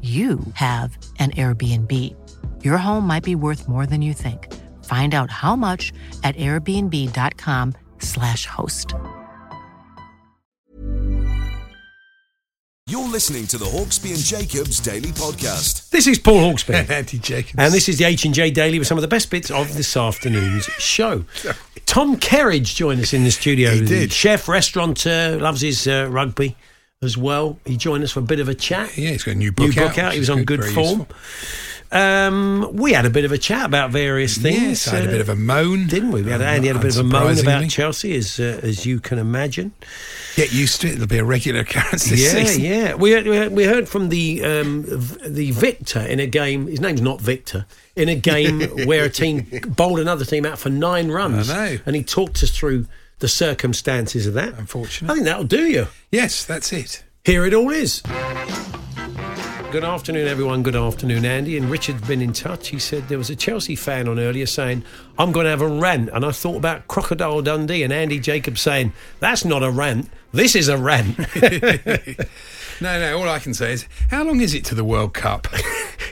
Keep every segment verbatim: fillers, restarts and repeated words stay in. you have an Airbnb. Your home might be worth more than you think. Find out how much at airbnb.com slash host. You're listening to the Hawksby and Jacobs Daily Podcast. This is Paul Hawksby. And Andy Jacobs. And this is the H and J Daily with some of the best bits of this afternoon's show. Tom Kerridge joined us in the studio. He did. Chef, restaurateur, loves his uh, rugby as well. He joined us for a bit of a chat. Yeah, he's got a new book, new book out. out. He was on good, good form. Um, we had a bit of a chat about various things. Yes, I had uh, a bit of a moan. Didn't we? we had, Andy had a bit of a moan about Chelsea, as uh, as you can imagine. Get used to it. It'll be a regular occurrence this yeah, season. Yeah, yeah. We, we heard from the um, the victor in a game. His name's not Victor. In a game where a team bowled another team out for nine runs. I know. And he talked us through the circumstances of that. Unfortunately. I think that'll do you. Yes, that's it. Here it all is. Good afternoon, everyone. Good afternoon, Andy. And Richard's been in touch. He said there was a Chelsea fan on earlier saying, I'm going to have a rant. And I thought about Crocodile Dundee and Andy Jacobs saying, that's not a rant. This is a rant. No, no, all I can say is, how long is it to the World Cup?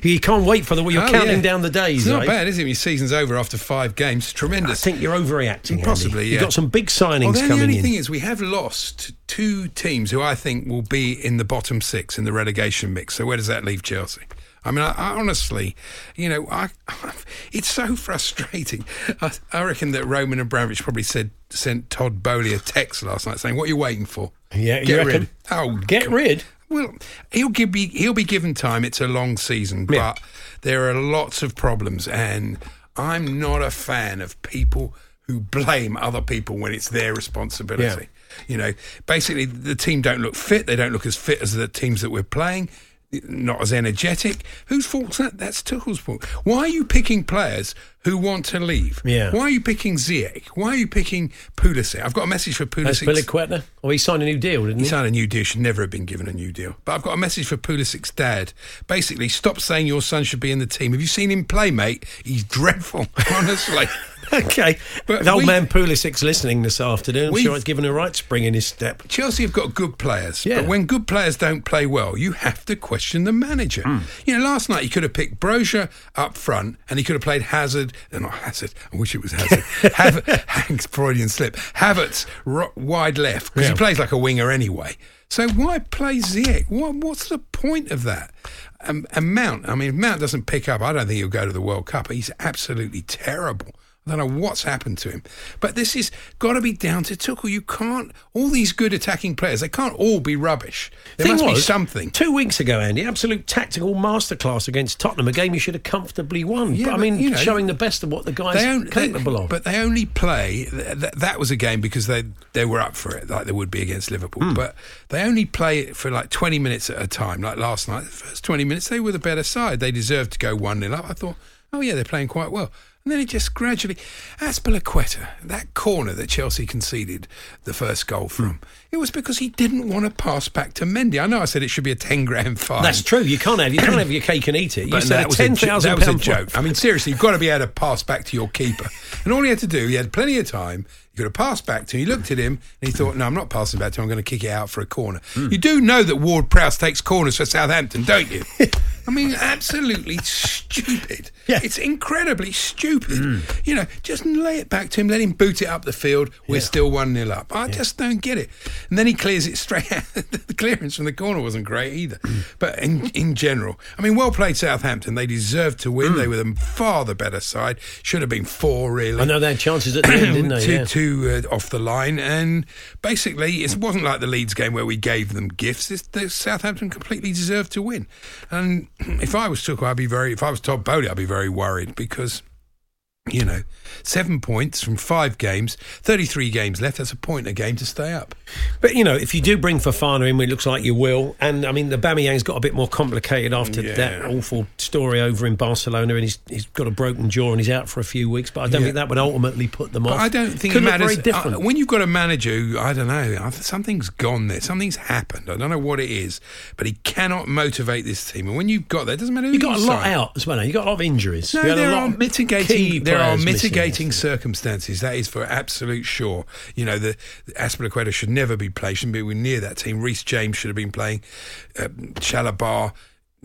You can't wait for the... You're oh, counting yeah. down the days, It's not right? bad, is it? Your season's over after five games. It's tremendous. I think you're overreacting, possibly, Andy. Yeah. You've got some big signings coming in. Well, the only in. thing is, we have lost two teams who I think will be in the bottom six in the relegation mix. So where does that leave Chelsea? I mean, I, I honestly, you know, I, I it's so frustrating. I, I reckon that Roman Abramovich probably said sent Todd Boehly a text last night saying, what are you waiting for? Yeah, Get you reckon? rid. Oh, Get God. rid? Well, he'll give be, he'll be given time. It's a long season, but yeah. there are lots of problems, and I'm not a fan of people who blame other people when it's their responsibility. Yeah. You know, basically, the team don't look fit. They don't look as fit as the teams that we're playing. Not as energetic. Whose fault's that? That's Tuchel's fault. Why are you picking players who want to leave? Yeah. Why are you picking Ziyech? Why are you picking Pulisic? I've got a message for Pulisic. Azpilicueta? Oh, he signed a new deal, didn't he? He signed a new deal. Should never have been given a new deal. But I've got a message for Pulisic's dad. Basically, stop saying your son should be in the team. Have you seen him play, mate? He's dreadful, honestly. Okay. But the old man Pulisic's listening this afternoon. I'm sure he's given a right spring in his step. Chelsea have got good players. Yeah. But when good players don't play well, you have to question the manager. Mm. You know, last night he could have picked Broja up front and he could have played Hazard. No, not Hazard. I wish it was Hazard. Havertz, Hank's Freudian slip. Havertz ro- wide left because yeah. he plays like a winger anyway. So why play Ziyech? What, what's the point of that? Um, and Mount, I mean, if Mount doesn't pick up, I don't think he'll go to the World Cup. He's absolutely terrible. I don't know what's happened to him. But this has got to be down to Tuchel. You can't... All these good attacking players, they can't all be rubbish. There Thing must was, be something. Two weeks ago, Andy, absolute tactical masterclass against Tottenham, a game you should have comfortably won. Yeah, but, I mean, you know, showing the best of what the guys are capable they, of. But they only play... Th- th- that was a game because they, they were up for it, like they would be against Liverpool. Mm. But they only play it for like twenty minutes at a time. Like last night, the first twenty minutes, they were the better side. They deserved to go one nil up. I thought, oh, yeah, they're playing quite well. And then it just gradually... Azpilicueta, that corner that Chelsea conceded the first goal from, mm. it was because he didn't want to pass back to Mendy. I know I said it should be a ten grand fine. That's true. You can't have you can't have your cake and eat it. You but said no, a ten thousand pounds fine. That was a joke. I mean, seriously, you've got to be able to pass back to your keeper. And all he had to do, he had plenty of time... You got to pass back to him. He looked at him and he thought, no, I'm not passing back to him. I'm going to kick it out for a corner. Mm. You do know that Ward-Prowse takes corners for Southampton, don't you? I mean, absolutely stupid. Yeah. It's incredibly stupid. Mm. You know, just lay it back to him, let him boot it up the field. We're yeah. still one nil up. I yeah. just don't get it. And then he clears it straight out. The clearance from the corner wasn't great either. Mm. But in in general, I mean, well played Southampton. They deserved to win. Mm. They were the far the better side. Should have been four, really. I know they had chances at the end, didn't they? Two, yeah. two uh, off the line. And basically, it wasn't like the Leeds game where we gave them gifts. It's, the Southampton completely deserved to win. And if I was Tuchel, I'd be very... If I was Todd Boehly, I'd be very worried because, you know, seven points from five games, thirty-three games left, that's a point a game to stay up. But, you know, if you do bring Fofana in, it looks like you will. And, I mean, the Aubameyang's got a bit more complicated after yeah. that awful story over in Barcelona, and he's he's got a broken jaw and he's out for a few weeks, but I don't yeah. think that would ultimately put them but off. I don't think Could it matters. Very different. Uh, when you've got a manager who, I don't know, something's gone there, something's happened, I don't know what it is, but he cannot motivate this team. And when you've got that, it doesn't matter who you got you a lot sign. Out as well. You've got a lot of injuries. No, there are mitigating... There are mitigating missing, circumstances, that is for absolute sure. You know, the, the Azpilicueta should never be played, shouldn't be near that team. Reece James should have been playing. Uh, Chalobah,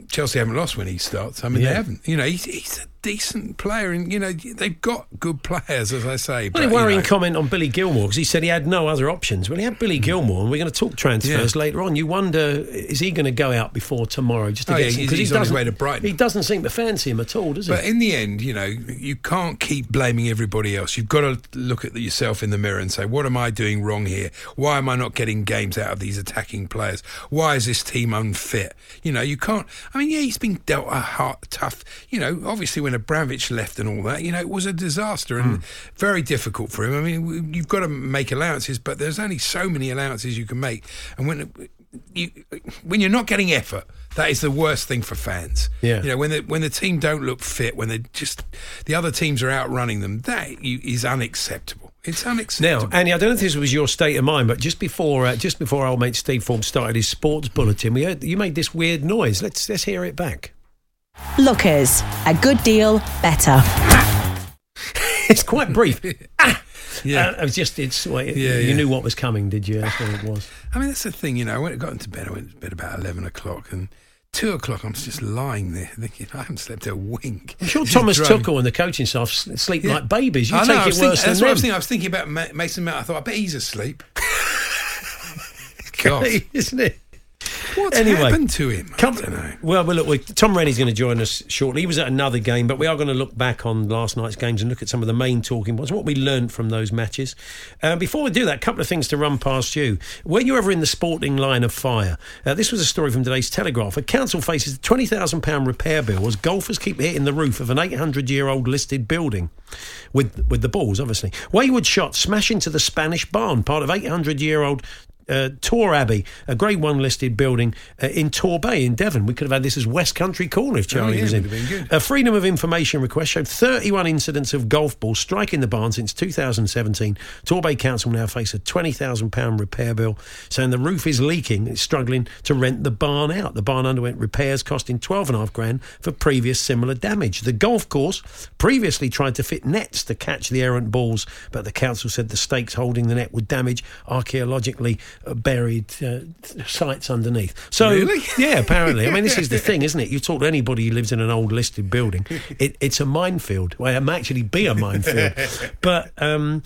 Chelsea haven't lost when he starts. I mean, yeah. they haven't. You know, he's, he's a decent player, and, you know, they've got good players, as I say. Well, but, a worrying you know. comment on Billy Gilmour, because he said he had no other options. Well, he had Billy Gilmour, and we're going to talk transfers yeah. later on. You wonder, is he going to go out before tomorrow? Just to oh, get yeah, some, he's, he's he on his way to Brighton. He doesn't seem to fancy him at all, does he? But in the end, you know, you can't keep blaming everybody else. You've got to look at yourself in the mirror and say, what am I doing wrong here? Why am I not getting games out of these attacking players? Why is this team unfit? You know, you can't... I mean, yeah, he's been dealt a hard, tough... You know, obviously when Abramovich left and all that, you know, it was a disaster and mm. very difficult for him. I mean, you've got to make allowances, but there's only so many allowances you can make. And when you when you're not getting effort, that is the worst thing for fans. Yeah. You know, when the when the team don't look fit, when they just the other teams are outrunning them, that is unacceptable. It's unacceptable. Now, Annie, I don't know if this was your state of mind, but just before uh, just before our old mate Steve Forbes started his sports bulletin, we heard you made this weird noise. Let's let's hear it back. Lookers, a good deal better. It's quite brief. Yeah, uh, it was just it's well, it, yeah, you yeah. knew what was coming, did you? That's what it was. I mean, that's the thing, you know. When I got into bed, I went to bed about eleven o'clock, and two o'clock, I'm just lying there thinking I haven't slept a wink. I'm sure Thomas Tuchel and the coaching staff sleep yeah. like babies. You I take know, it worse thinking, than that's them. What I was thinking. I was thinking about Ma- Mason Mount. I thought I bet he's asleep. Gosh, isn't it? What's anyway, happened to him? I don't know. Well, well look, we, Tom Rennie's going to join us shortly. He was at another game, but we are going to look back on last night's games and look at some of the main talking points, what we learned from those matches. Uh, before we do that, a couple of things to run past you. Were you ever in the sporting line of fire? Uh, this was a story from today's Telegraph. A council faces a twenty thousand pounds repair bill as golfers keep hitting the roof of an eight hundred year old listed building with, with the balls, obviously. Wayward shots smash into the Spanish barn, part of eight hundred year old... Uh, Tor Abbey, a Grade One listed building uh, in Tor Bay in Devon. We could have had this as West Country Corner if Charlie oh, yeah, was in. A Freedom of Information request showed thirty-one incidents of golf balls striking the barn since two thousand seventeen. Tor Bay Council now face a twenty thousand pounds repair bill, saying the roof is leaking. It's struggling to rent the barn out. The barn underwent repairs costing twelve and a half grand for previous similar damage. The golf course previously tried to fit nets to catch the errant balls, but the council said the stakes holding the net would damage archaeologically buried uh, sites underneath. So, really? Yeah, apparently. I mean, this is the thing, isn't it? You talk to anybody who lives in an old listed building, it, it's a minefield. Well, it might actually be a minefield. But... Um,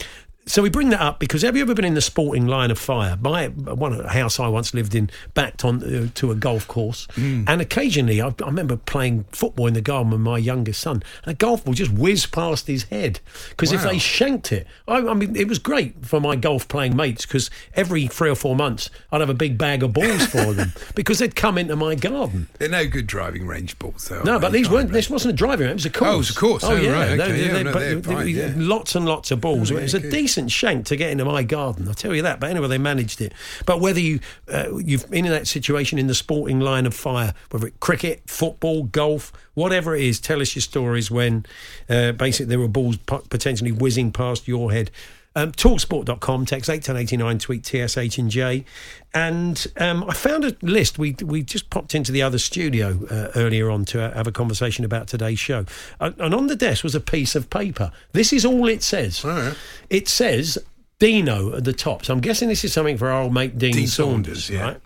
So we bring that up because have you ever been in the sporting line of fire? My one house I once lived in backed on uh, to a golf course, mm. and occasionally I, I remember playing football in the garden with my youngest son, and a golf ball just whizzed past his head because wow. if they shanked it, I, I mean it was great for my golf playing mates because every three or four months I'd have a big bag of balls for them because they'd come into my garden. They're no good driving range balls, though. No, but these weren't. This wasn't a driving range. It was a course. Oh, it was a course. Oh, oh yeah, right, okay. they, yeah, they, no, they, fine, they, yeah. lots and lots of balls. Oh, yeah, it was a good. decent. Shank to get into my garden, I'll tell you that. But anyway, they managed it. But whether you uh, you've been in that situation in the sporting line of fire, whether it's cricket, football, golf, whatever it is, tell us your stories when uh, basically there were balls potentially whizzing past your head. Um, talk sport dot com, text eight ten eighty-nine, tweet T S H and J. And um, I found a list. We we just popped into the other studio uh, earlier on to uh, have a conversation about today's show. Uh, and on the desk was a piece of paper. This is all it says. All right. It says Dino at the top. So I'm guessing this is something for our old mate Dean, Dean Saunders, Saunders yeah. right?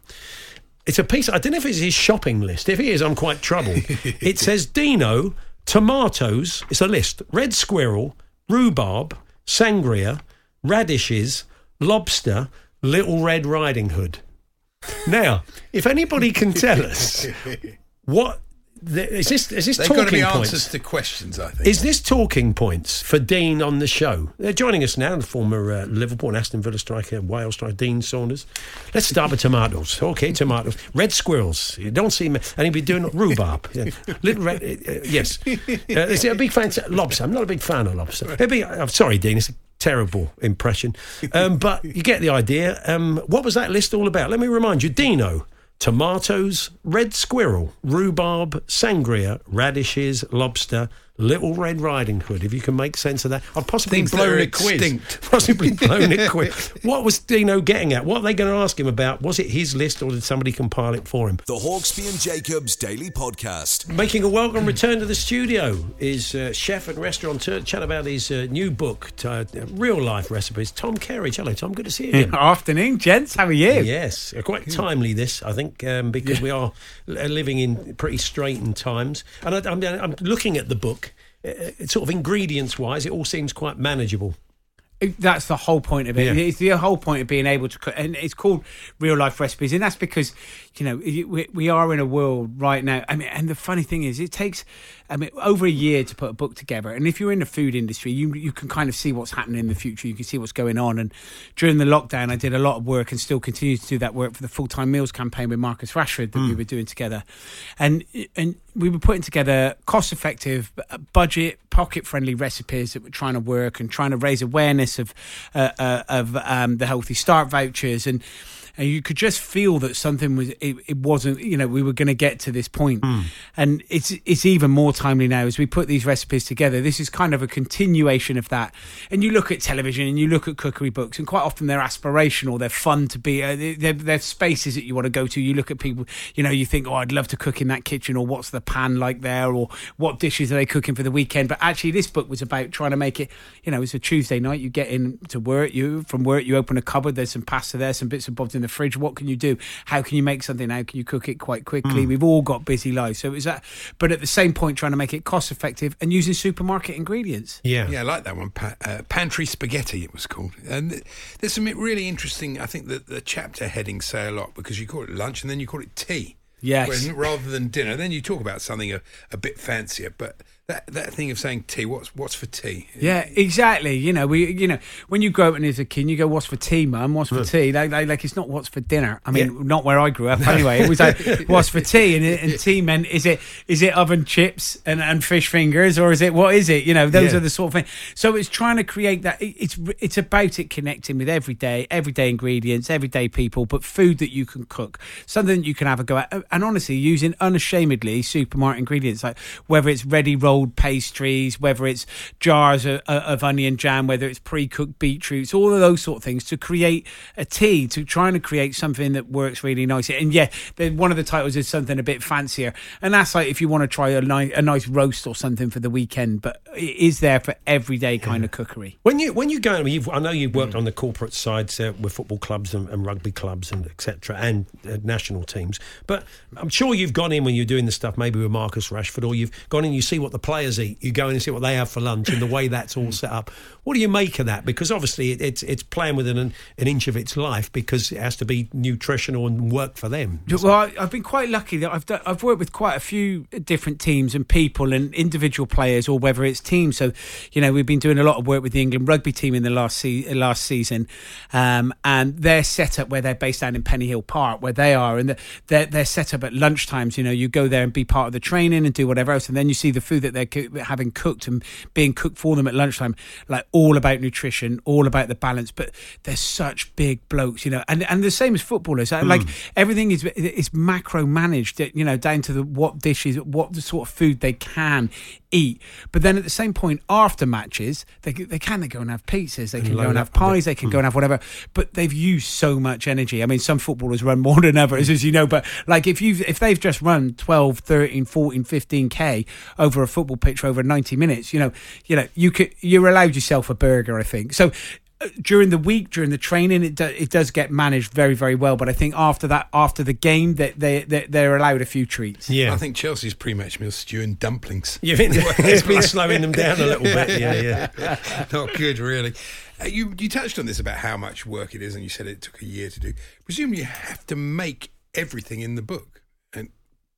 It's a piece, I don't know if it's his shopping list. If it is, I'm quite troubled. It says Dino, tomatoes, it's a list, red squirrel, rhubarb, sangria, radishes, lobster, Little Red Riding Hood. Now, if anybody can tell us what... Is this, is this talking points? They've got to be answers to questions, I think. Is this talking points for Dean on the show? They're joining us now, the former uh, Liverpool and Aston Villa striker, Wales striker, Dean Saunders. Let's start with tomatoes. Okay, tomatoes. Red squirrels. You don't see... Me- and he'd be doing rhubarb. Yeah. Little red... Uh, yes. Uh, is it a big fan... Lobster. I'm not a big fan of lobster. Be, I'm sorry, Dean. It's a terrible impression. Um, but you get the idea. Um, what was that list all about? Let me remind you. Dino... Tomatoes, red squirrel, rhubarb, sangria, radishes, lobster, Little Red Riding Hood. If you can make sense of that, I've possibly Things blown it quiz. Possibly blown it quiz. What was Dino getting at? What are they going to ask him about? Was it his list or did somebody compile it for him? The Hawksby and Jacobs Daily Podcast. Making a welcome return to the studio is uh, chef and restaurateur. Chat about his uh, new book, uh, Real Life Recipes. Tom Kerridge. Hello, Tom. Good to see you again. Afternoon, gents. How are you? Yes. Quite timely this, I think, um, because yeah. we are living in pretty straitened times. And I, I'm, I'm looking at the book. It's sort of ingredients-wise, it all seems quite manageable. That's the whole point of it. Yeah. It's the whole point of being able to cook. And it's called Real Life Recipes. And that's because, you know, we are in a world right now. I mean, and the funny thing is, it takes I mean, over a year to put a book together. And if you're in the food industry, you you can kind of see what's happening in the future. You can see what's going on. And during the lockdown, I did a lot of work and still continue to do that work for the full-time meals campaign with Marcus Rashford that mm. we were doing together. And and we were putting together cost-effective, budget, pocket-friendly recipes that were trying to work and trying to raise awareness of uh, uh, of um, the Healthy Start vouchers, and and you could just feel that something was it, it wasn't, you know, we were going to get to this point. Mm. And it's it's even more timely now as we put these recipes together. This is kind of a continuation of that. And you look at television and you look at cookery books, and quite often they're aspirational, they're fun to be uh, they're, they're spaces that you want to go to. You look at people, you know, you think, oh, I'd love to cook in that kitchen, or what's the pan like there, or what dishes are they cooking for the weekend. But actually this book was about trying to make it, you know, it's a Tuesday night, you get in to work, you from work you open a cupboard, there's some pasta there, some bits and bobs in the fridge. What can you do? How can you make something? How can you cook it quite quickly? Mm. We've all got busy lives, so is that. But at the same point, trying to make it cost effective and using supermarket ingredients. Yeah, yeah, I like that one. Pa- uh, Pantry Spaghetti, it was called. And there's some really interesting. I think that the chapter headings say a lot, because you call it lunch and then you call it tea. Yes. When, rather than dinner, then you talk about something a, a bit fancier, but. That that thing of saying tea, what's what's for tea? Yeah, exactly. You know, we you know when you grow up and as a kid, you go, "What's for tea, mum? What's for mm. tea?" Like, like, like it's not what's for dinner. I mean, yeah. not where I grew up. No. Anyway, it was like, "What's for tea?" And, and tea meant is it is it oven chips and, and fish fingers, or is it what is it? You know, those yeah. are the sort of things. So it's trying to create that. It, it's it's about it connecting with everyday everyday ingredients, everyday people, but food that you can cook, something that you can have a go at, and honestly, using unashamedly supermarket ingredients, like whether it's ready rolled pastries, whether it's jars of, of onion jam, whether it's pre-cooked beetroots, all of those sort of things, to create a tea, to trying to create something that works really nicely. And yeah, one of the titles is something a bit fancier, and that's like if you want to try a nice, a nice roast or something for the weekend, but it is there for everyday kind yeah. of cookery. When you when you go, you've, I know you've worked mm. on the corporate side uh, with football clubs and, and rugby clubs and et cetera and uh, national teams, but I'm sure you've gone in when you're doing the stuff maybe with Marcus Rashford, or you've gone in, you see what the players eat, you go in and see what they have for lunch and the way that's all set up. What do you make of that? Because obviously it, it's it's playing within an, an inch of its life, because it has to be nutritional and work for them. Well, I, I've been quite lucky that I've done, I've worked with quite a few different teams and people and individual players, or whether it's teams. So, you know, we've been doing a lot of work with the England rugby team in the last se- last season, um, and their setup where they're based down in Pennyhill Park, where they are, and the, their their setup at lunchtimes. You know, you go there and be part of the training and do whatever else, and then you see the food that they're co- having cooked and being cooked for them at lunchtime, like all about nutrition, all about the balance. But they're such big blokes, you know, and and the same as footballers. Mm. Like everything is is macro managed, you know, down to the what dishes, what the sort of food they can eat. But then at the same point, after matches, they they can they go and have pizzas, they can go and have pies, they can mm. go and have whatever. But they've used so much energy. I mean, some footballers run more than others, as you know. But like if you if they've just run twelve, thirteen, fourteen, fifteen K over a football pitch over ninety minutes, you know, you know, you could, you're allowed yourself a burger, I think. So during the week, during the training, it do, it does get managed very, very well. But I think after that, after the game, that they, they they're allowed a few treats. Yeah, I think Chelsea's pre-match meal stew and dumplings. You think it's been slowing them down a little bit? Yeah, yeah, not good really. Uh, you you touched on this about how much work it is, and you said it took a year to do. Presumably, you have to make everything in the book.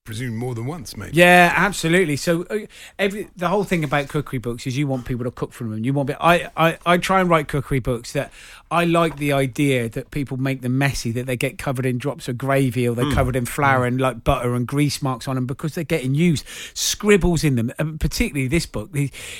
Presume more than once, maybe. Yeah, absolutely. So uh, every the whole thing about cookery books is you want people to cook from them. You want. I, I, I try and write cookery books that I like the idea that people make them messy, that they get covered in drops of gravy or they're mm. covered in flour mm. and like butter and grease marks on them because they're getting used. Scribbles in them, and particularly this book,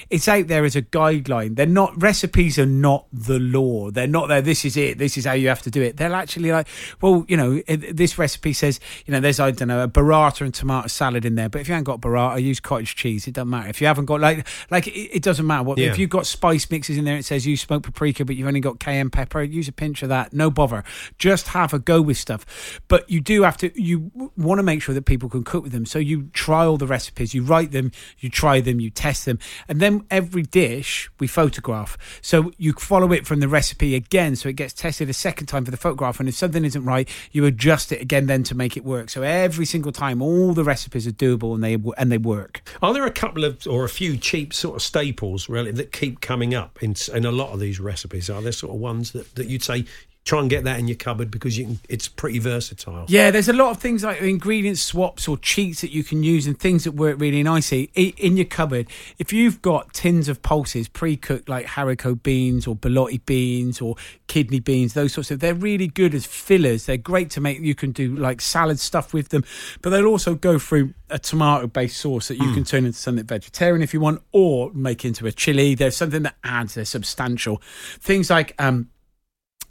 it's out there as a guideline. They're not recipes are not the law. They're not there. This is it. This is how you have to do it. They're actually like, well, you know, this recipe says, you know, there's I don't know a burrata and tomato salad in there, but if you haven't got burrata, use cottage cheese. It doesn't matter. If you haven't got like like it, it doesn't matter what. Yeah. If you've got spice mixes in there, it says use smoked paprika, but you've only got cayenne pepper. Use a pinch of that. No bother. Just have a go with stuff. But you do have to. You want to make sure that people can cook with them. So you trial the recipes. You write them. You try them. You test them. And then every dish we photograph. So you follow it from the recipe again. So it gets tested a second time for the photograph. And if something isn't right, you adjust it again then to make it work. So every single time, all All the recipes are doable and they and they work. Are there a couple of or a few cheap sort of staples really that keep coming up in, in a lot of these recipes? Are there sort of ones that, that you'd say try and get that in your cupboard because you can, it's pretty versatile? Yeah, there's a lot of things like ingredient swaps or cheats that you can use and things that work really nicely in your cupboard. If you've got tins of pulses pre-cooked like haricot beans or bolotti beans or kidney beans, those sorts of, they're really good as fillers. They're great to make. You can do like salad stuff with them, but they'll also go through a tomato-based sauce that you mm. can turn into something vegetarian if you want, or make into a chili. There's something that adds. They're substantial. Things like um.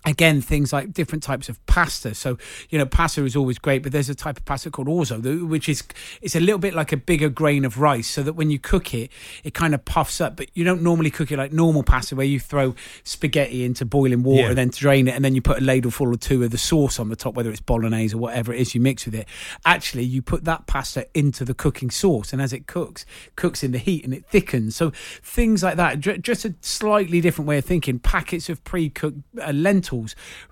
Again, things like different types of pasta. So, you know, pasta is always great, but there's a type of pasta called orzo, which is it's a little bit like a bigger grain of rice, so that when you cook it, it kind of puffs up. But you don't normally cook it like normal pasta, where you throw spaghetti into boiling water, yeah. then drain it, and then you put a ladleful or two of the sauce on the top, whether it's bolognese or whatever it is you mix with it. Actually, you put that pasta into the cooking sauce, and as it cooks, cooks in the heat, and it thickens. So things like that, just a slightly different way of thinking. Packets of pre-cooked uh, lentils.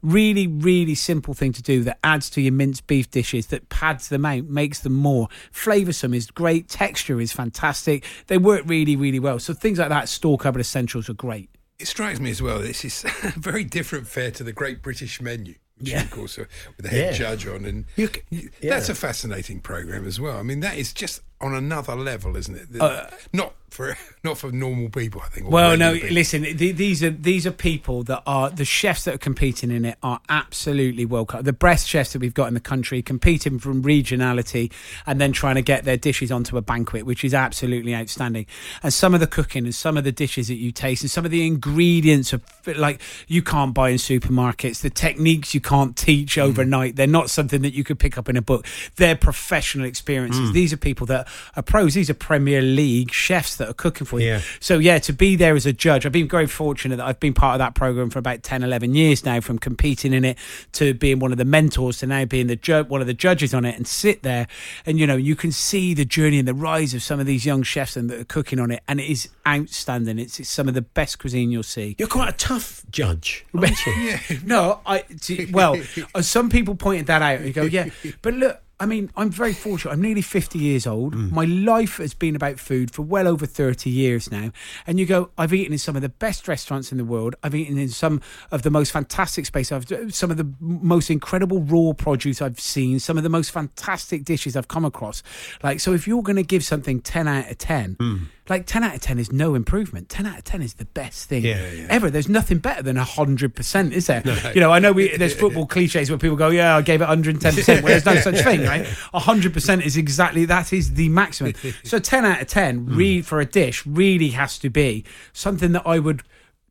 Really, really simple thing to do that adds to your minced beef dishes, that pads them out, makes them more flavoursome, is great. Texture is fantastic. They work really, really well. So things like that, store cupboard essentials are great. It strikes me as well, this is very different fare to the Great British Menu, which yeah. of course with the head yeah. judge on, and you can, yeah. that's a fascinating programme as well. I mean, that is just on another level, isn't it? Uh, not for not for normal people, I think. Well, no, people. Listen, th- these are these are people that are the chefs that are competing in it are absolutely world class. The best chefs that we've got in the country competing from regionality and then trying to get their dishes onto a banquet, which is absolutely outstanding. And some of the cooking and some of the dishes that you taste and some of the ingredients are like you can't buy in supermarkets. The techniques you can't teach overnight. Mm. They're not something that you could pick up in a book. They're professional experiences. Mm. These are people that are pros. These are Premier League chefs that are cooking for you. Yeah. So yeah, to be there as a judge, I've been very fortunate that I've been part of that programme for about ten, eleven years now, from competing in it to being one of the mentors to now being the ju- one of the judges on it, and sit there and, you know, you can see the journey and the rise of some of these young chefs and that are cooking on it, and it is outstanding. It's, it's some of the best cuisine you'll see. You're quite a tough judge, aren't you? Yeah. No, I, t- well, some people pointed that out and you go, yeah, but look, I mean, I'm very fortunate. I'm nearly fifty years old. Mm. My life has been about food for well over thirty years now. And you go, I've eaten in some of the best restaurants in the world. I've eaten in some of the most fantastic space. I've some of the most incredible raw produce I've seen. Some of the most fantastic dishes I've come across. Like, so if you're going to give something ten out of ten, mm. like ten out of ten is no improvement. ten out of ten is the best thing yeah, yeah. ever. There's nothing better than one hundred percent, is there? No, you know, I know we, there's football cliches where people go, yeah, I gave it one hundred ten percent. Well, there's no such thing. Right? one hundred percent is exactly, that is the maximum. So ten out of ten re- mm. for a dish really has to be something that I would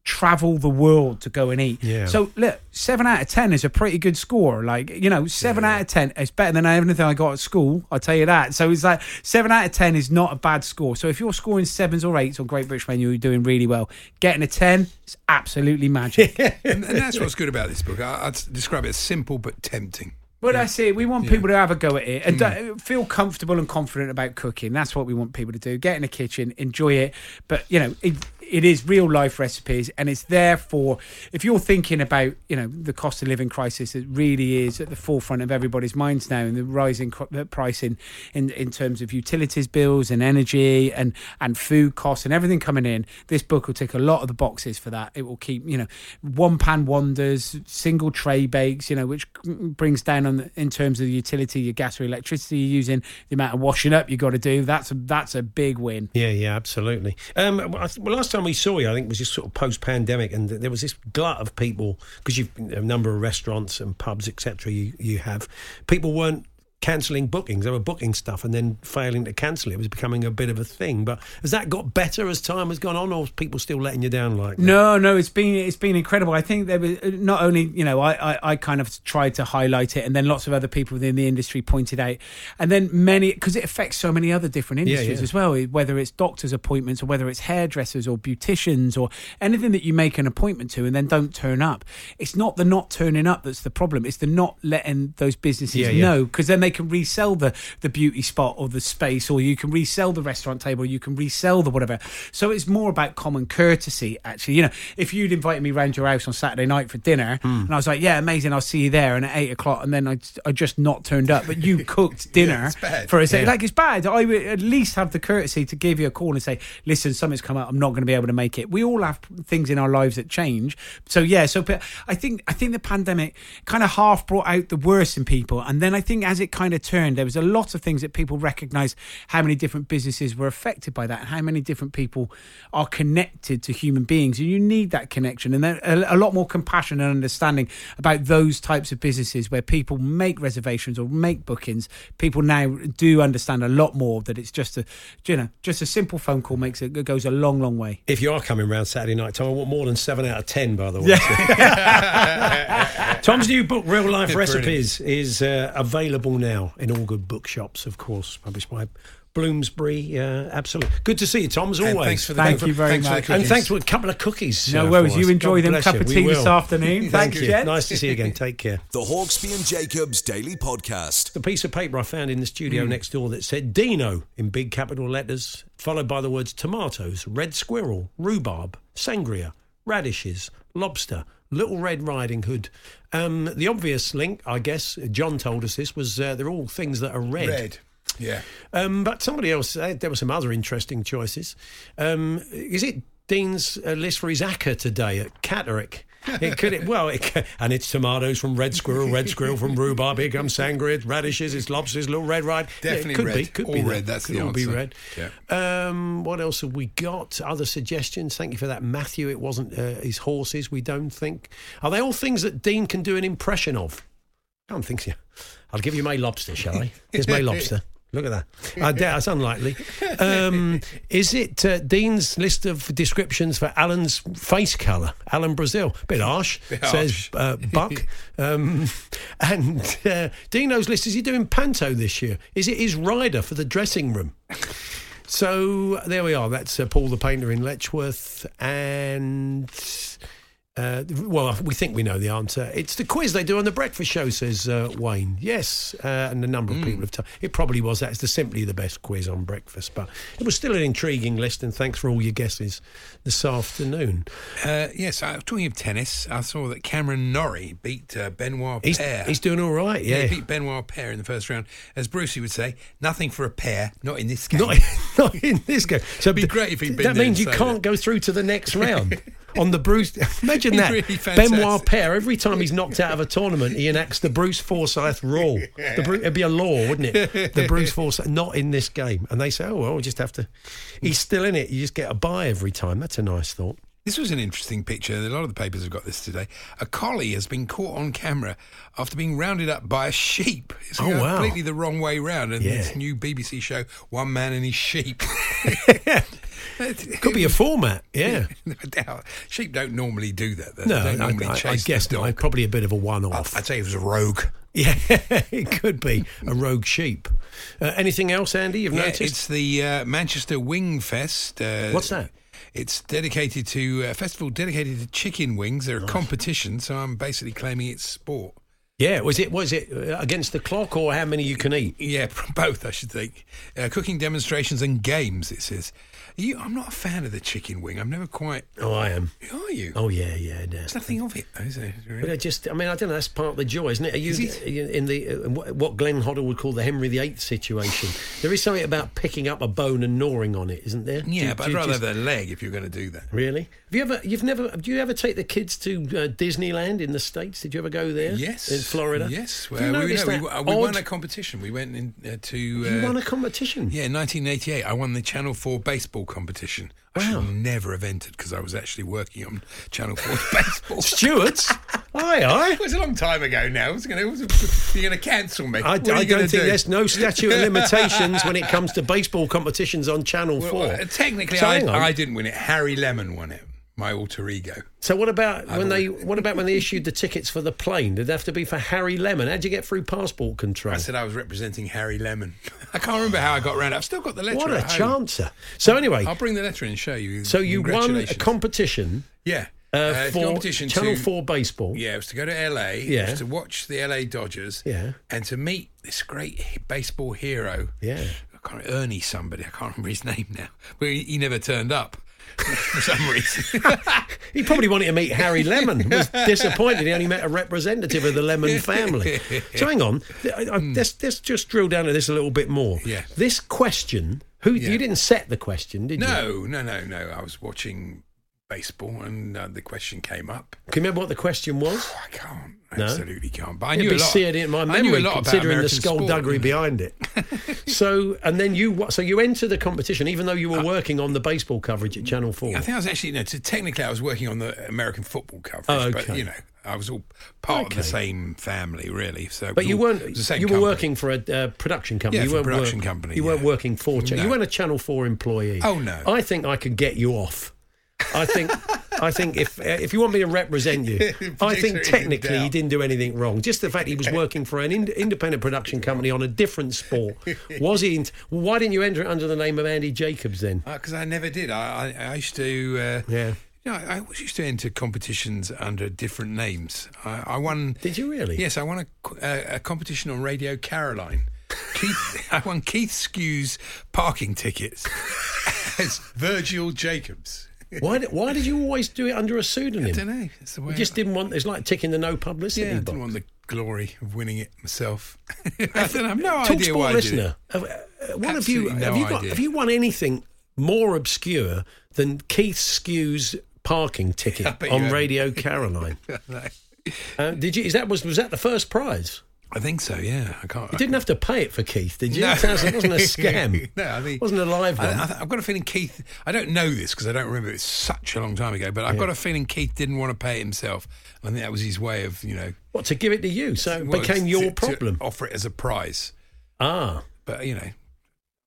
travel the world to go and eat. Yeah. So look, seven out of ten is a pretty good score. Like, you know, seven yeah. out of ten is better than anything I got at school, I'll tell you that. So it's like seven out of ten is not a bad score. So if you're scoring sevens or eights on Great British Menu, you're doing really well. Getting a ten is absolutely magic. and, and that's what's good about this book. I, I'd describe it as simple but tempting. Well, yeah. that's it. We want people yeah. to have a go at it and mm. feel comfortable and confident about cooking. That's what we want people to do. Get in the kitchen, enjoy it. But, you know, It is real life recipes, and it's there for, if you're thinking about, you know, the cost of living crisis, it really is at the forefront of everybody's minds now, and the rising price in, in, in terms of utilities bills and energy and, and food costs and everything coming in. This book will tick a lot of the boxes for that. It will keep, you know, one pan wonders, single tray bakes, you know, which brings down on the, in terms of the utility, your gas or electricity you're using, the amount of washing up you got to do. That's a, that's a big win. Yeah, yeah, absolutely. Um, well, last time we saw you, I think, was just sort of post-pandemic, and there was this glut of people, because you've a number of restaurants and pubs, et cetera. You you have people weren't cancelling bookings; they were booking stuff and then failing to cancel it. It was becoming a bit of a thing. But has that got better as time has gone on, or is people still letting you down like that? No, no, it's been it's been incredible. I think there was not only, you know, I, I I kind of tried to highlight it, and then lots of other people within the industry pointed out, and then many, because it affects so many other different industries yeah, yeah. as well. Whether it's doctors' appointments, or whether it's hairdressers or beauticians, or anything that you make an appointment to and then don't turn up. It's not the not turning up that's the problem. It's the not letting those businesses yeah, yeah. know, because then they can resell the, the beauty spot or the space, or you can resell the restaurant table, you can resell the whatever. So it's more about common courtesy, actually. You know, if you'd invited me round your house on Saturday night for dinner mm. and I was like, yeah, amazing, I'll see you there, and at eight o'clock, and then I, I just not turned up, but you cooked dinner yeah, for a second. Yeah. Like, it's bad. I would at least have the courtesy to give you a call and say, listen, something's come up, I'm not going to be able to make it. We all have things in our lives that change. So yeah, so I think, I think the pandemic kind of half brought out the worst in people, and then I think as it kind of turned, there was a lot of things that people recognised, how many different businesses were affected by that, and how many different people are connected to human beings, and you need that connection, and then a lot more compassion and understanding about those types of businesses where people make reservations or make bookings. People now do understand a lot more that it's just a, you know, just a simple phone call makes it, it goes a long long way. If you are coming round Saturday night, Tom, I want more than seven out of ten, by the way. Yeah. Tom's new book, Real Life Good Recipes, brilliant. is uh, available now in all good bookshops, of course, published by Bloomsbury. Uh, absolutely. Good to see you, Tom, as always. And thanks for the Thank you very thanks much. For and thanks for a couple of cookies. No worries. You enjoy God them cup you. Of tea this afternoon. Thank, Thank you. Jen. Nice to see you again. Take care. The Hawksby and Jacobs Daily Podcast. The piece of paper I found in the studio mm. next door that said Dino in big capital letters, followed by the words tomatoes, red squirrel, rhubarb, sangria, radishes, lobster, Little Red Riding Hood. Um, the obvious link, I guess, John told us this, was uh, they're all things that are red. Red, yeah. Um, but somebody else, uh, there were some other interesting choices. Um, is it Dean's uh, list for his acca today at Catterick? It could, it, well, it, and it's tomatoes from red squirrel, red squirrel from rhubarb, here comes sangria, radishes, it's lobsters, Little Red Riding. Definitely yeah, could red. Be, could all be red, that. That's could the all answer. Be red. Yeah. Um, what else have we got? Other suggestions? Thank you for that, Matthew. It wasn't uh, his horses, we don't think. Are they all things that Dean can do an impression of? I don't think so. I'll give you May Lobster, shall I? Here's May Lobster. Look at that. I doubt that's unlikely. Um, is it uh, Dean's list of descriptions for Alan's face colour? Alan Brazil. Bit harsh, Bit says uh, Buck. Um, and uh, Dino's list, is he doing Panto this year? Is it his rider for the dressing room? So there we are. That's uh, Paul the Painter in Letchworth. And... Uh, well, we think we know the answer. It's the quiz they do on the breakfast show, says uh, Wayne. Yes, uh, and a number of mm. people have... T- it probably was that. It's the simply the best quiz on breakfast, but it was still an intriguing list, and thanks for all your guesses this afternoon. Uh, yes, uh, talking of tennis, I saw that Cameron Norrie beat uh, Benoit Paire. He's, he's doing all right, yeah. yeah. He beat Benoit Paire in the first round. As Brucey would say, nothing for a pair, not in this game. Not, not in this game. So it'd be d- great if he'd been That there means you can't that. go through to the next round. On the Bruce, imagine that. Really Benoit Paire, every time he's knocked out of a tournament, he enacts the Bruce Forsyth rule. Yeah. The Bru- it'd be a law, wouldn't it? The Bruce Forsyth, not in this game. And they say, oh, well, we'll just have to... He's still in it. You just get a bye every time. That's a nice thought. This was an interesting picture. A lot of the papers have got this today. A collie has been caught on camera after being rounded up by a sheep. It's oh, wow. completely the wrong way round. And yeah. this new B B C show, One Man and His Sheep. It could be a format, yeah. No doubt. Sheep don't normally do that. Though. No, they don't normally I, chase I, I guess the dog. No, probably a bit of a one-off. I'd say it was a rogue. Yeah, it could be a rogue sheep. Uh, anything else, Andy, you've yeah, noticed? It's the uh, Manchester Wing Fest. Uh, What's that? It's dedicated to a festival dedicated to chicken wings. They're a nice competition, so I'm basically claiming it's sport. Yeah, was it was it against the clock or how many you can eat? Yeah, both, I should think. Uh, cooking demonstrations and games, it says. You, I'm not a fan of the chicken wing. I've never quite... Oh, I am. Are you? Oh, yeah, yeah. No. There's nothing of it, though, is there? Really? But I just... I mean, I don't know. That's part of the joy, isn't it? Are you, is it? Are you in the uh, what Glenn Hoddle would call the Henry the eighth situation? There is something about picking up a bone and gnawing on it, isn't there? Yeah, do, but do I'd rather just... have a leg if you're going to do that. Really? Have you ever... You've never... Do you ever take the kids to uh, Disneyland in the States? Did you ever go there? Yes. In Florida? Yes. Well, you uh, we, no, we, we odd... won a competition. We went in uh, to... Uh, you won a competition? Yeah, in nineteen eighty-eight. I won the Channel Four baseball competition. I wow. should never have entered because I was actually working on Channel Four baseball. Stewards? Aye, aye. It was a long time ago now. Was gonna, was, you're going to cancel me. I, I don't think do? there's no statute of limitations when it comes to baseball competitions on Channel well, four. Well, technically, so, I, I didn't win it. Harry Lemon won it. My alter ego. So what about when they what about when they issued the tickets for the plane? Did they have to be for Harry Lemon? How'd you get through passport control? I said I was representing Harry Lemon. I can't remember how I got round. I've still got the letter. What a chancer! So anyway, I'll bring the letter in and show you. So you won a competition. Yeah. Uh, uh, for competition Channel to, four Baseball. Yeah, it was to go to L A, yeah. It was to watch the L A Dodgers, yeah. and to meet this great baseball hero. Yeah. I can't Ernie somebody. I can't remember his name now. But he, he never turned up. For some reason. He probably wanted to meet Harry Lemon. Was disappointed he only met a representative of the Lemon family. So hang on, let's, let's just drill down to this a little bit more. Yeah. This question, who yeah. you didn't set the question, did no, you? No, no, no, no. I was watching baseball and uh, the question came up. Can you remember what the question was? I can't. No. Absolutely can't. But I knew, a lot. In my memory, I knew a lot. Considering the skullduggery behind it. So and then you so you enter the competition, even though you were uh, working on the baseball coverage at Channel Four. I think I was actually no. technically, I was working on the American football coverage. Oh, okay. But you know, I was all part okay. of the same family, really. So, but you all, weren't. You company. were working for a uh, production company. Yeah, you for a production work, company. You yeah. weren't working for. Ch- no. You weren't a Channel Four employee. Oh no! I think I could get you off. I think. I think if uh, if you want me to represent you, I think technically he didn't do anything wrong. Just the fact he was working for an ind- independent production company on a different sport. Was he? In- Why didn't you enter it under the name of Andy Jacobs then? Because uh, I never did. I I, I used to. Uh, yeah. You know, I, I used to enter competitions under different names. I, I won. Did you really? Yes, I won a, a, a competition on Radio Caroline. Keith, I won Keith Skew's parking tickets as Virgil Jacobs. Why did, why did you always do it under a pseudonym? I don't know. It's the way you just I, didn't want... It's like ticking the no publicity yeah, box. I didn't want the glory of winning it myself. I don't have no Talk idea why listener, I did it. What have you, no have, you got, have you won anything more obscure than Keith Skew's parking ticket on Radio Caroline? uh, did you? Is that was, was that the first prize? I think so, yeah. I can't. You didn't have to pay it for Keith, did you? No. It wasn't a scam. No, I mean, it wasn't a live one. I, I, I've got a feeling Keith... I don't know this because I don't remember. It was such a long time ago, but I've yeah. got a feeling Keith didn't want to pay it himself. I think that was his way of, you know... What, to give it to you? So it well, became your to, problem? To offer it as a prize. Ah. But, you know...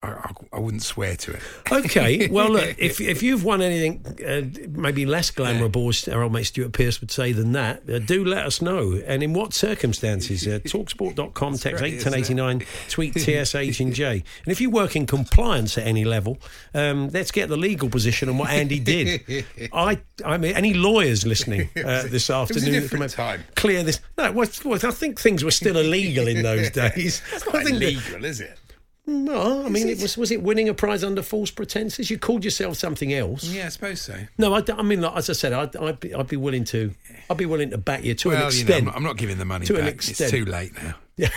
I, I wouldn't swear to it. Okay, well, look, if if you've won anything, uh, maybe less glamourable, our old mate Stuart Pearce would say, than that, uh, do let us know. And in what circumstances? Uh, talksport dot com, text right, eight one oh eight nine, tweet T S H and J. And if you work in compliance at any level, um, let's get the legal position on what Andy did. I, I mean, any lawyers listening uh, this afternoon? It was a different time. Clear this. No, well, I think things were still illegal in those days. It's not illegal, that, is it? No, I mean, it was was it winning a prize under false pretences? You called yourself something else. Yeah, I suppose so. No, I, I mean, like, as I said, I'd, I'd, be, I'd be willing to, I'd be willing to back you to well, an extent. You know, I'm not giving the money to back. An extent. It's too late now. Yeah.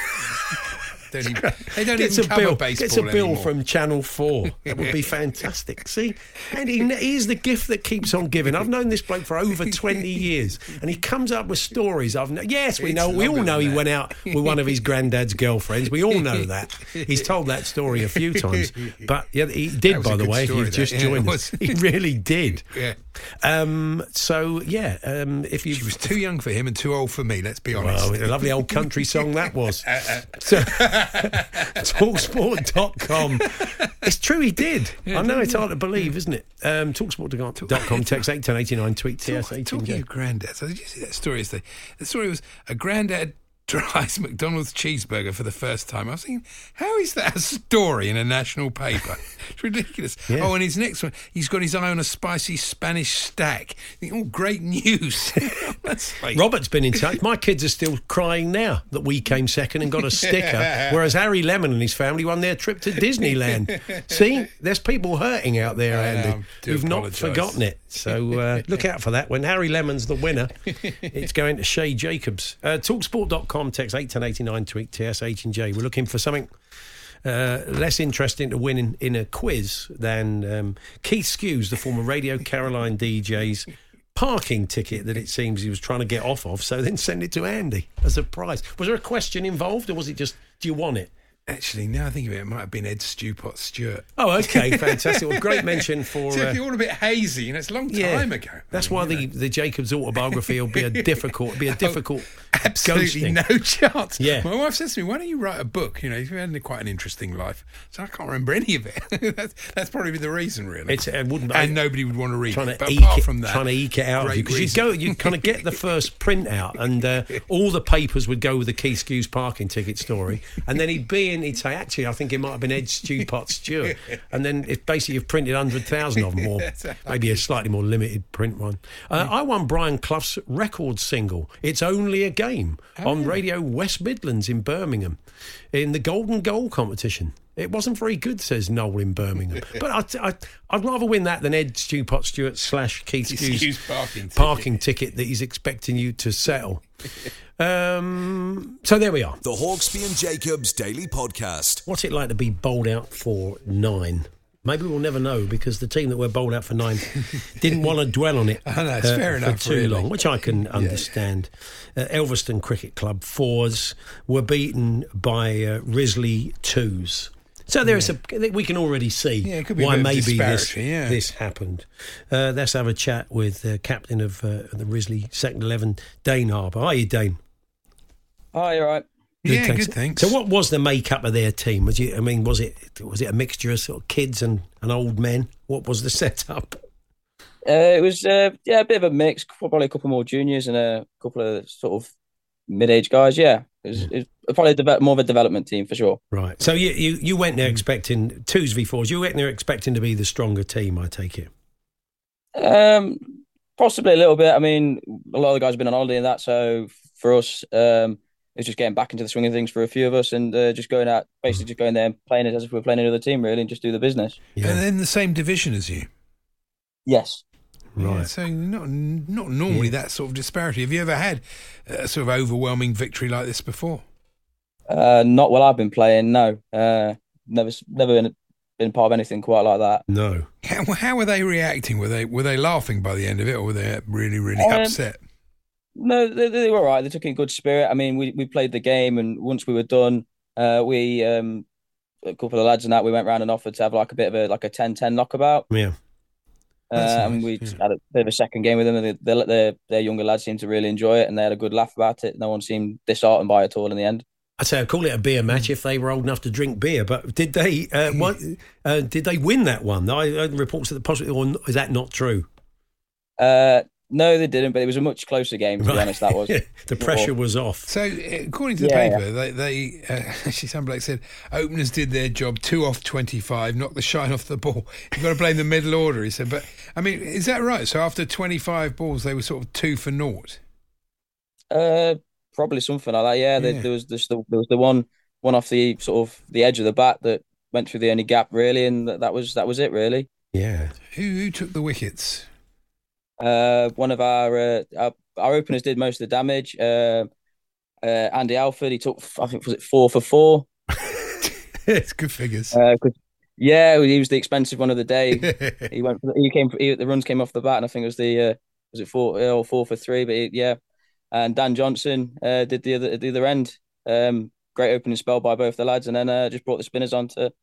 Don't even, they don't gets even a bill. Baseball gets a bill anymore. From Channel Four. That would be fantastic. See, and he is the gift that keeps on giving. I've known this bloke for over twenty years, and he comes up with stories. I've no, yes, we it's know. We all know he that. went out with one of his granddad's girlfriends. We all know that. He's told that story a few times. But yeah, he did. By the way, story, if you've just yeah, joined us, he really did. Yeah. Um, so yeah, um, if you she was too young for him and too old for me. Let's be honest. Well, a lovely old country song that was. uh, uh, so, talksport dot com. It's true, he did. Yeah, I know it's hard to believe, yeah. isn't it? Um, talksport dot com, text eight one oh eight nine, tweet T S eight. Talking of granddads, did you see that story? The story was a granddad tries McDonald's cheeseburger for the first time. I was thinking, how is that a story in a national paper? It's ridiculous. Yeah. Oh, and his next one, he's got his eye on a spicy Spanish stack. Think, oh, great news. That's like... Robert's been in touch. My kids are still crying now that we came second and got a sticker, yeah. Whereas Harry Lemon and his family won their trip to Disneyland. See, there's people hurting out there, Andy, um, who've apologise. Not forgotten it. So uh, look out for that. When Harry Lemon's the winner, it's going to Shay Jacobs. Uh, talksport dot com. Text eight ten eighty-nine, tweet T S H and J. We're looking for something uh, less interesting to win in, in a quiz than um, Keith Skews, the former Radio Caroline D J's parking ticket that it seems he was trying to get off of, so then send it to Andy as a prize. Was there a question involved, or was it just, do you want it? Actually, now I think of it, it might have been Ed Stewpot Stewart. Oh, okay, fantastic. Well, great mention for... So uh, if you're all a bit hazy, you know, it's a long yeah, time ago. That's I mean, why the, the Jacobs autobiography will be a difficult... be a difficult oh, absolutely ghosting. No chance. Yeah. My wife says to me, why don't you write a book? You know, you've had quite an interesting life. So I can't remember any of it. that's, that's probably the reason, really. It's, it wouldn't, and I, nobody would want to read it. But apart it, from that... Trying to eke it out of you. Because you'd, go, you'd kind of get the first print out, and uh, all the papers would go with the Keith Skews parking ticket story, and then he'd be in... He'd say, actually, I think it might have been Ed Stewpot Stewart. And then if basically you've printed one hundred thousand of them, or maybe a slightly more limited print one. Uh, I won Brian Clough's record single, It's Only a Game, oh, on Radio West Midlands in Birmingham in the Golden Goal competition. It wasn't very good, says Noel in Birmingham. But I, I, I'd rather win that than Ed Stewpot Stewart slash Keith Skews parking, parking ticket that he's expecting you to settle. Um, so there we are. The Hawksby and Jacobs Daily Podcast. What's it like to be bowled out for nine? Maybe we'll never know, because the team that were bowled out for nine didn't want to dwell on it oh, no, it's uh, fair enough, for too really. long, which I can understand. Yeah. Uh, Elverston Cricket Club fours were beaten by uh, Risley twos. So there is yeah. a, we can already see yeah, why maybe this, yeah. this happened. Uh, let's have a chat with the uh, captain of uh, the Risley second eleven, Dane Harbour. Hi, Dane. Hi, you all right? Good, yeah, thanks. good, thanks. So what was the makeup of their team? Was you, I mean, was it was it a mixture of sort of kids and, and old men? What was the setup? Uh, it was uh, yeah, a bit of a mix. Probably a couple more juniors and a couple of sort of mid-age guys, yeah. It was, it was probably de- more of a development team for sure. Right. So you, you, you went there expecting twos v fours. You went there expecting to be the stronger team, I take it. Um, possibly a little bit. I mean, a lot of the guys have been on holiday and that. So for us, um, it's just getting back into the swing of things for a few of us, and uh, just going out, basically just going there and playing it as if we were playing another team, really, and just do the business. Yeah. And in the same division as you. Yes. Right. Yeah, so not not normally yeah. that sort of disparity. Have you ever had a sort of overwhelming victory like this before? Uh, not while I've been playing, no. Uh, never never been, been part of anything quite like that. No. How, how were they reacting? Were they were they laughing by the end of it, or were they really, really um, upset? No, they, they were all right. They took it in good spirit. I mean, we, we played the game, and once we were done, uh, we, um, a couple of lads and that, we went round and offered to have like a bit of a like a ten ten knockabout. Yeah. Uh, nice. And we yeah. had a bit of a second game with them, and they, they, their, their younger lads seemed to really enjoy it, and they had a good laugh about it. No one seemed disheartened by it at all in the end. I'd say I'd call it a beer match if they were old enough to drink beer, but did they uh, what, uh, did they win that one? I heard reports that the possible, or is that not true? Uh, no, they didn't, but it was a much closer game, to right. be honest, that was. The pressure was off. So, according to the yeah, paper, yeah. they, they uh, actually, some bloke said, openers did their job, two off twenty-five, knocked the shine off the ball. You've got to blame the middle order, he said. But, I mean, is that right? So, after twenty-five balls, they were sort of two for naught? Uh, probably something like that, yeah. There, yeah. there was this, the, there was the one one off the sort of the edge of the bat that went through the only gap, really, and that, that was that was it, really. Yeah. Who, who took the wickets? Uh, one of our, uh, our our openers did most of the damage. Uh, uh, Andy Alford, he took, I think, was it four for four? It's good figures. Uh, yeah, he was the expensive one of the day. he went. He came. He, the runs came off the bat, and I think it was the uh, was it four or four for three? But he, yeah, and Dan Johnson uh, did the other the other end. Um, great opening spell by both the lads, and then uh, just brought the spinners on to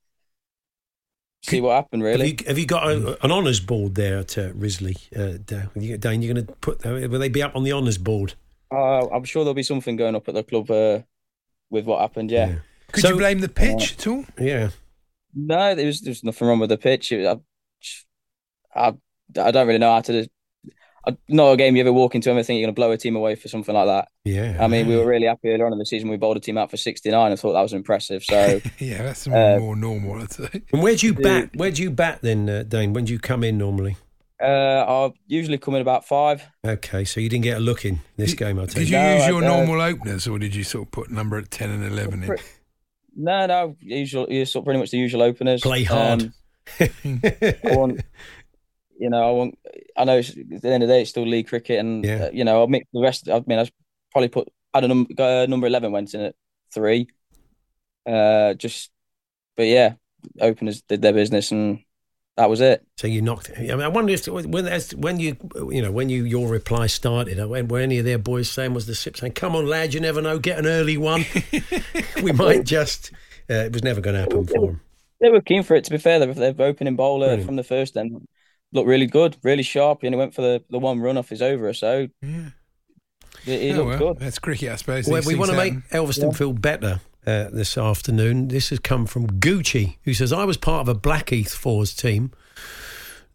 see what happened, really. Have you, have you got a, an honours board there at uh, Risley, uh, Dane? You're going to put... Will they be up on the honours board? Uh, I'm sure there'll be something going up at the club uh, with what happened, yeah. yeah. Could so, you blame the pitch uh, at all? Yeah. No, there was, there was nothing wrong with the pitch. It, I, I, I don't really know how to... not a game you ever walk into and think you're going to blow a team away for something like that. Yeah. I mean, we were really happy earlier on in the season. We bowled a team out for sixty-nine. I thought that was impressive. So yeah, that's more, uh, more normal, I'd say. And where do you bat? Where do you bat then, uh, Dane? When do you come in normally? Uh, I usually come in about five. Okay, so you didn't get a look in this did, game, I take it. Did you no, use your normal openers, or did you sort of put number ten and eleven in? No, no, usual, sort of pretty much the usual openers. Play hard. Um, I want, you know, I want. I know it's, at the end of the day, it's still league cricket, and yeah. uh, you know, I'll mix the rest. I mean, I probably put. I had a number, uh, number eleven went in at three. Uh, just, but yeah, openers did their business and. That was it. So you knocked. I mean, I wonder if when when you you know when you your reply started, were any of their boys saying was the sip saying, "Come on, lad, you never know, get an early one." we might just. Uh, it was never going to happen for them. They were keen for it. To be fair, their opening bowler Brilliant. From the first end looked really good, really sharp, and he went for the, the one run off his over or so. Yeah, he, he oh, looked well, good. That's cricket, I suppose. Well, we want to make Elveston yeah. feel better. Uh, this afternoon. This has come from Gucci, who says, I was part of a Blackheath Fours team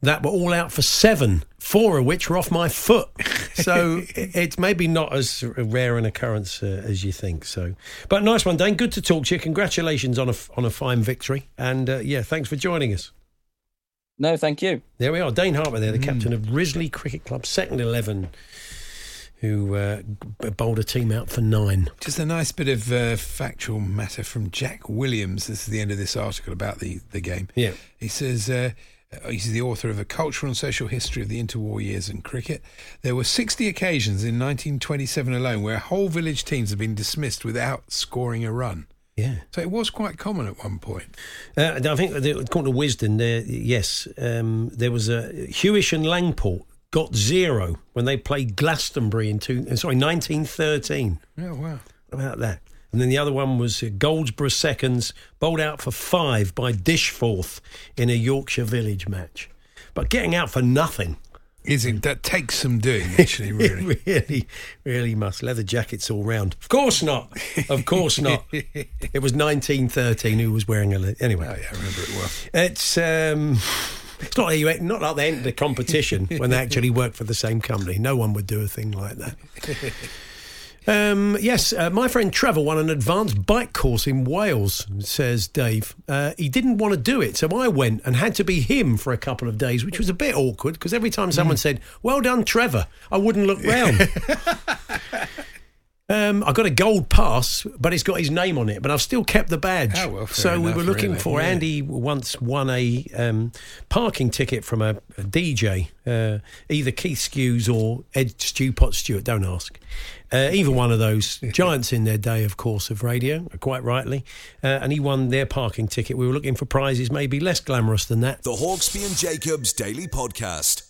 that were all out for seven, four of which were off my foot. So it's maybe not as rare an occurrence uh, as you think. So, but nice one, Dane. Good to talk to you. Congratulations on a, on a fine victory. And uh, yeah, thanks for joining us. No, thank you. There we are. Dane Harbour there, the mm. captain of Risley Cricket Club, second eleven. Who uh, bowled a team out for nine. Just a nice bit of uh, factual matter from Jack Williams. This is the end of this article about the, the game. Yeah, he says uh, he's the author of A Cultural and Social History of the Interwar Years in Cricket. There were sixty occasions in nineteen twenty-seven alone where whole village teams had been dismissed without scoring a run. Yeah. So it was quite common at one point. Uh, I think, according to Wisden, there, yes, um, there was a Hewish and Langport. Got zero when they played Glastonbury in two, sorry, nineteen thirteen. Oh, wow. How about that? And then the other one was Goldsborough seconds, bowled out for five by Dishforth in a Yorkshire village match. But getting out for nothing. Is it? That takes some doing, actually, really. really, really must. Leather jackets all round. Of course not. Of course not. It was nineteen thirteen who was wearing a... Le- anyway. Oh, yeah, I remember it well. It's... um It's not like, you, not like they entered the competition when they actually work for the same company. No one would do a thing like that. Um, yes, uh, my friend Trevor won an advanced bike course in Wales, says Dave. Uh, he didn't want to do it, so I went and had to be him for a couple of days, which was a bit awkward because every time someone mm. said, well done, Trevor, I wouldn't look round. Um, I got a gold pass, but it's got his name on it, but I've still kept the badge. Oh, well, so enough, we were looking really, for... Yeah. Andy once won a um, parking ticket from a, a D J, uh, either Keith Skews or Ed Stewpot Stewart, don't ask. Uh, either one of those. Giants in their day, of course, of radio, quite rightly. Uh, and he won their parking ticket. We were looking for prizes maybe less glamorous than that. The Hawksby and Jacobs Daily Podcast.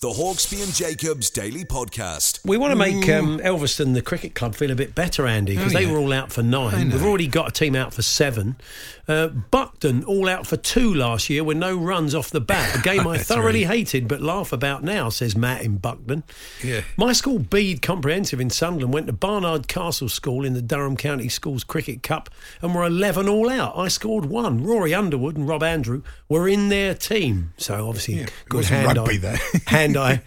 The the Hawksby and Jacobs Daily Podcast. We want to make um, Elverston, the cricket club, feel a bit better, Andy, because oh, yeah. they were all out for nine. We've already got a team out for seven. Uh, Buckden all out for two last year with no runs off the bat. A game I thoroughly right. hated but laugh about now, says Matt in Buckden. Yeah. My school, Bede Comprehensive in Sunderland, went to Barnard Castle School in the Durham County Schools Cricket Cup and were eleven all out. I scored one. Rory Underwood and Rob Andrew were in their team. So obviously, yeah, good hand rugby there. hand-eye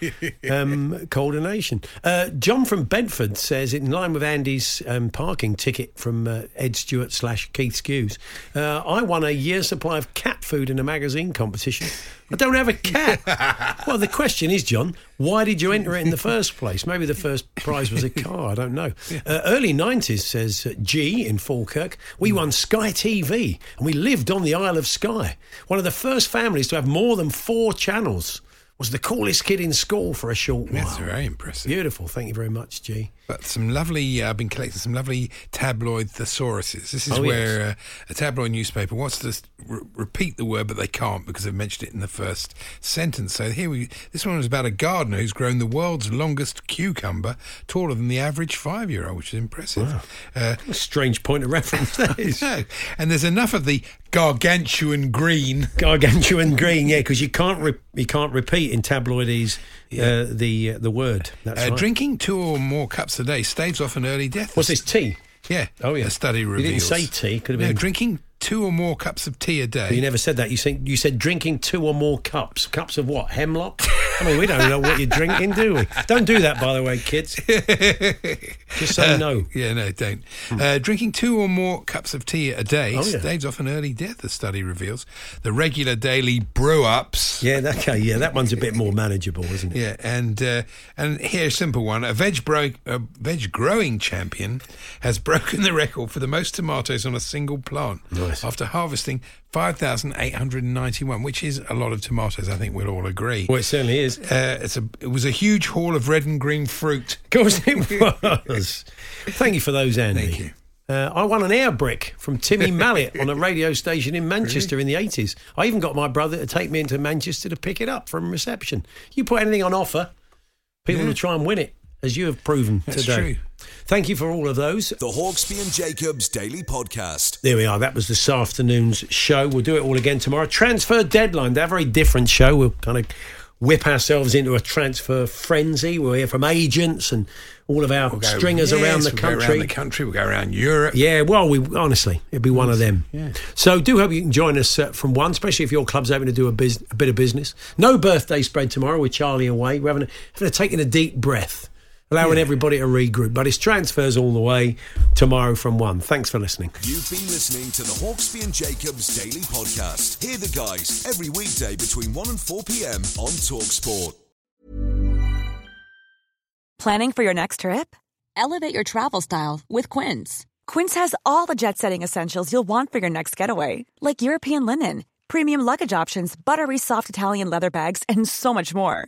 um, coordination. Uh, John from Bedford says, in line with Andy's um, parking ticket from uh, Ed Stewart slash Keith Skews, uh, I won a year's supply of cat food in a magazine competition. I don't have a cat. Well, the question is, John, why did you enter it in the first place? Maybe the first prize was a car, I don't know. Uh, early nineties, says G in Falkirk, we won Sky T V and we lived on the Isle of Skye. One of the first families to have more than four channels. Was the coolest kid in school for a short while. That's very impressive. Beautiful. Thank you very much, G. But some lovely, uh, I've been collecting some lovely tabloid thesauruses. This is oh, where yes. uh, a tabloid newspaper wants to re- repeat the word, but they can't because they've mentioned it in the first sentence. So here we, this one was about a gardener who's grown the world's longest cucumber, taller than the average five-year-old, which is impressive. Wow. Uh, what a strange point of reference that is. No. And there's enough of the gargantuan green. Gargantuan green, yeah, because you can't re- you can't repeat in tabloidies, yeah. uh, the uh, the word. That's uh, right. Drinking two or more cups a day staves off an early death. What's this, tea? Yeah. Oh, yeah. A study reveals. You didn't say tea. Could have been. No, drinking two or more cups of tea a day. But you never said that. You said, you said drinking two or more cups. Cups of what? Hemlock? I mean, we don't know what you're drinking, do we? Don't do that, by the way, kids. Just say uh, no. Yeah, no, don't. Hmm. Uh, drinking two or more cups of tea a day oh, yeah. staves off an early death, the study reveals. The regular daily brew-ups. Yeah, that, okay, yeah, that one's a bit more manageable, isn't it? Yeah, and uh, and here's a simple one. A veg, bro- a veg growing champion has broken the record for the most tomatoes on a single plant. Nice. After harvesting five thousand eight hundred ninety-one, which is a lot of tomatoes, I think we'll all agree. Well, it certainly is. Uh, it's a, it was a huge haul of red and green fruit. Of course it was. Thank you for those, Andy. Thank you. Uh, I won an air brick from Timmy Mallett on a radio station in Manchester really? in the eighties. I even got my brother to take me into Manchester to pick it up from reception. You put anything on offer, people yeah. will try and win it, as you have proven That's today. That's true. Thank you for all of those. The Hawksby and Jacobs Daily Podcast. There we are. That was this afternoon's show. We'll do it all again tomorrow. Transfer deadline. They're a very different show. We'll kind of whip ourselves into a transfer frenzy. We'll hear from agents and all of our we'll go, stringers yes, around the we'll country. Go around the country. We'll go around Europe. Yeah, well, we honestly, it'll be one of them. Yeah. So do hope you can join us uh, from one, especially if your club's hoping to do a, biz- a bit of business. No birthday spread tomorrow with Charlie away. We're having a, having a taking a deep breath. Allowing yeah. everybody to regroup. But it's transfers all the way tomorrow from one. Thanks for listening. You've been listening to the Hawksby and Jacobs Daily Podcast. Hear the guys every weekday between one and four p.m. on TalkSport. Planning for your next trip? Elevate your travel style with Quince. Quince has all the jet-setting essentials you'll want for your next getaway, like European linen, premium luggage options, buttery soft Italian leather bags, and so much more.